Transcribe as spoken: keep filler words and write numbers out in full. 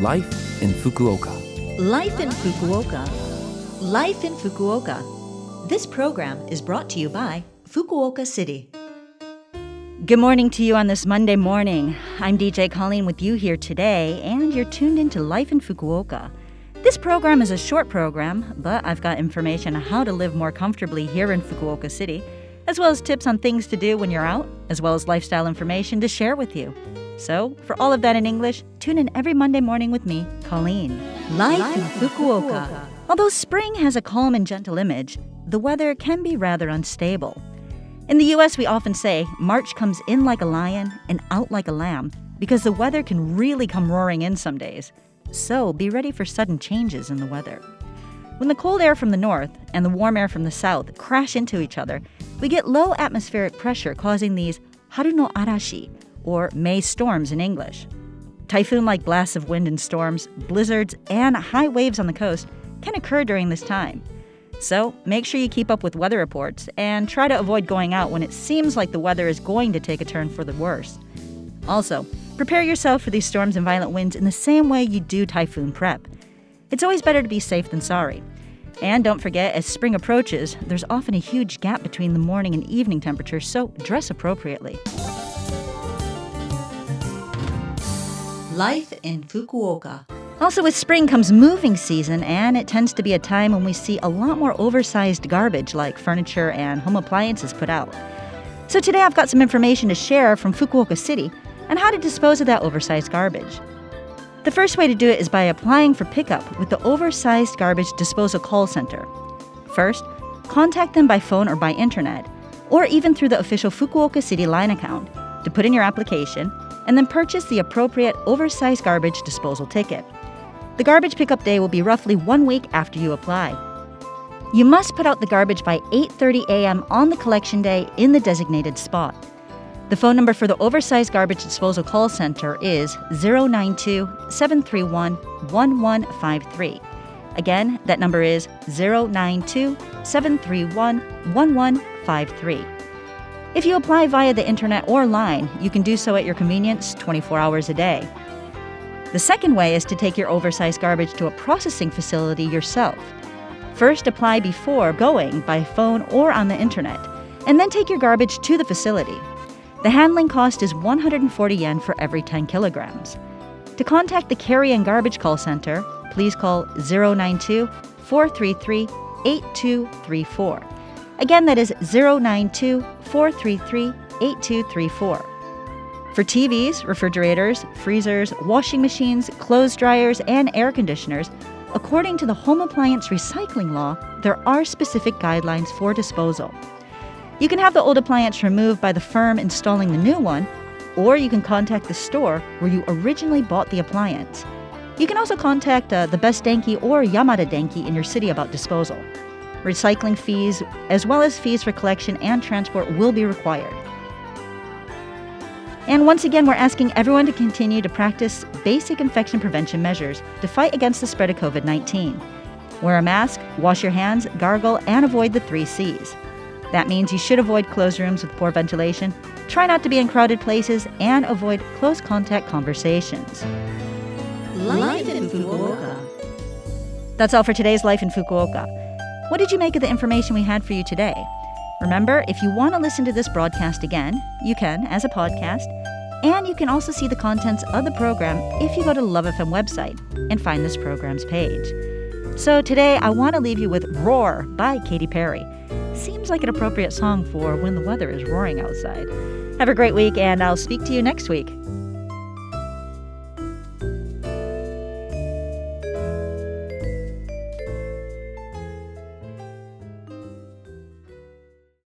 Life in Fukuoka. Life in Fukuoka. Life in Fukuoka. This program is brought to you by Fukuoka City. Good morning to you on this Monday morning. I'm D J Colleen with you here today, and you're tuned into Life in Fukuoka. This program is a short program, but I've got information on how to live more comfortably here in Fukuoka City, as well as tips on things to do when you're out, as well as lifestyle information to share with you. So, for all of that in English, tune in every Monday morning with me, Colleen. Life, Life in Fukuoka. Fukuoka. Although spring has a calm and gentle image, the weather can be rather unstable. In the U S, we often say, March comes in like a lion and out like a lamb, because the weather can really come roaring in some days. So, be ready for sudden changes in the weather. When the cold air from the north and the warm air from the south crash into each other, we get low atmospheric pressure causing these Haruno Arashi, or May storms in English. Typhoon-like blasts of wind and storms, blizzards, and high waves on the coast can occur during this time. So make sure you keep up with weather reports and try to avoid going out when it seems like the weather is going to take a turn for the worse. Also, prepare yourself for these storms and violent winds in the same way you do typhoon prep. It's always better to be safe than sorry. And don't forget, as spring approaches, there's often a huge gap between the morning and evening temperatures, so dress appropriately. Life in Fukuoka. Also, with spring comes moving season, and it tends to be a time when we see a lot more oversized garbage like furniture and home appliances put out. So today I've got some information to share from Fukuoka City on how to dispose of that oversized garbage. The first way to do it is by applying for pickup with the Oversized Garbage Disposal Call Center. First, contact them by phone or by internet, or even through the official Fukuoka City line account to put in your application, and then purchase the appropriate oversized garbage disposal ticket. The garbage pickup day will be roughly one week after you apply. You must put out the garbage by eight thirty a.m. on the collection day in the designated spot. The phone number for the Oversized Garbage Disposal Call Center is zero nine two, seven three one, one one five three. Again, that number is zero nine two, seven three one, one one five three. If you apply via the internet or line, you can do so at your convenience twenty-four hours a day. The second way is to take your oversized garbage to a processing facility yourself. First, apply before going by phone or on the internet, and then take your garbage to the facility. The handling cost is one hundred forty yen for every ten kilograms. To contact the Carry and Garbage Call Center, please call zero nine two, four three three, eight two three four. Again, that is zero nine two, four three three, eight two three four. For T Vs, refrigerators, freezers, washing machines, clothes dryers, and air conditioners, according to the Home Appliance Recycling Law, there are specific guidelines for disposal. You can have the old appliance removed by the firm installing the new one, or you can contact the store where you originally bought the appliance. You can also contact uh, the Best Denki or Yamada Denki in your city about disposal. Recycling fees, as well as fees for collection and transport, will be required. And once again, we're asking everyone to continue to practice basic infection prevention measures to fight against the spread of covid nineteen. Wear a mask, wash your hands, gargle, and avoid the three C's. That means you should avoid closed rooms with poor ventilation, try not to be in crowded places, and avoid close contact conversations. Life in Fukuoka. That's all for today's Life in Fukuoka. What did you make of the information we had for you today? Remember, if you want to listen to this broadcast again, you can as a podcast, and you can also see the contents of the program if you go to the Love F M website and find this program's page. So today, I want to leave you with Roar by Katy Perry. Seems like an appropriate song for when the weather is roaring outside. Have a great week, and I'll speak to you next week.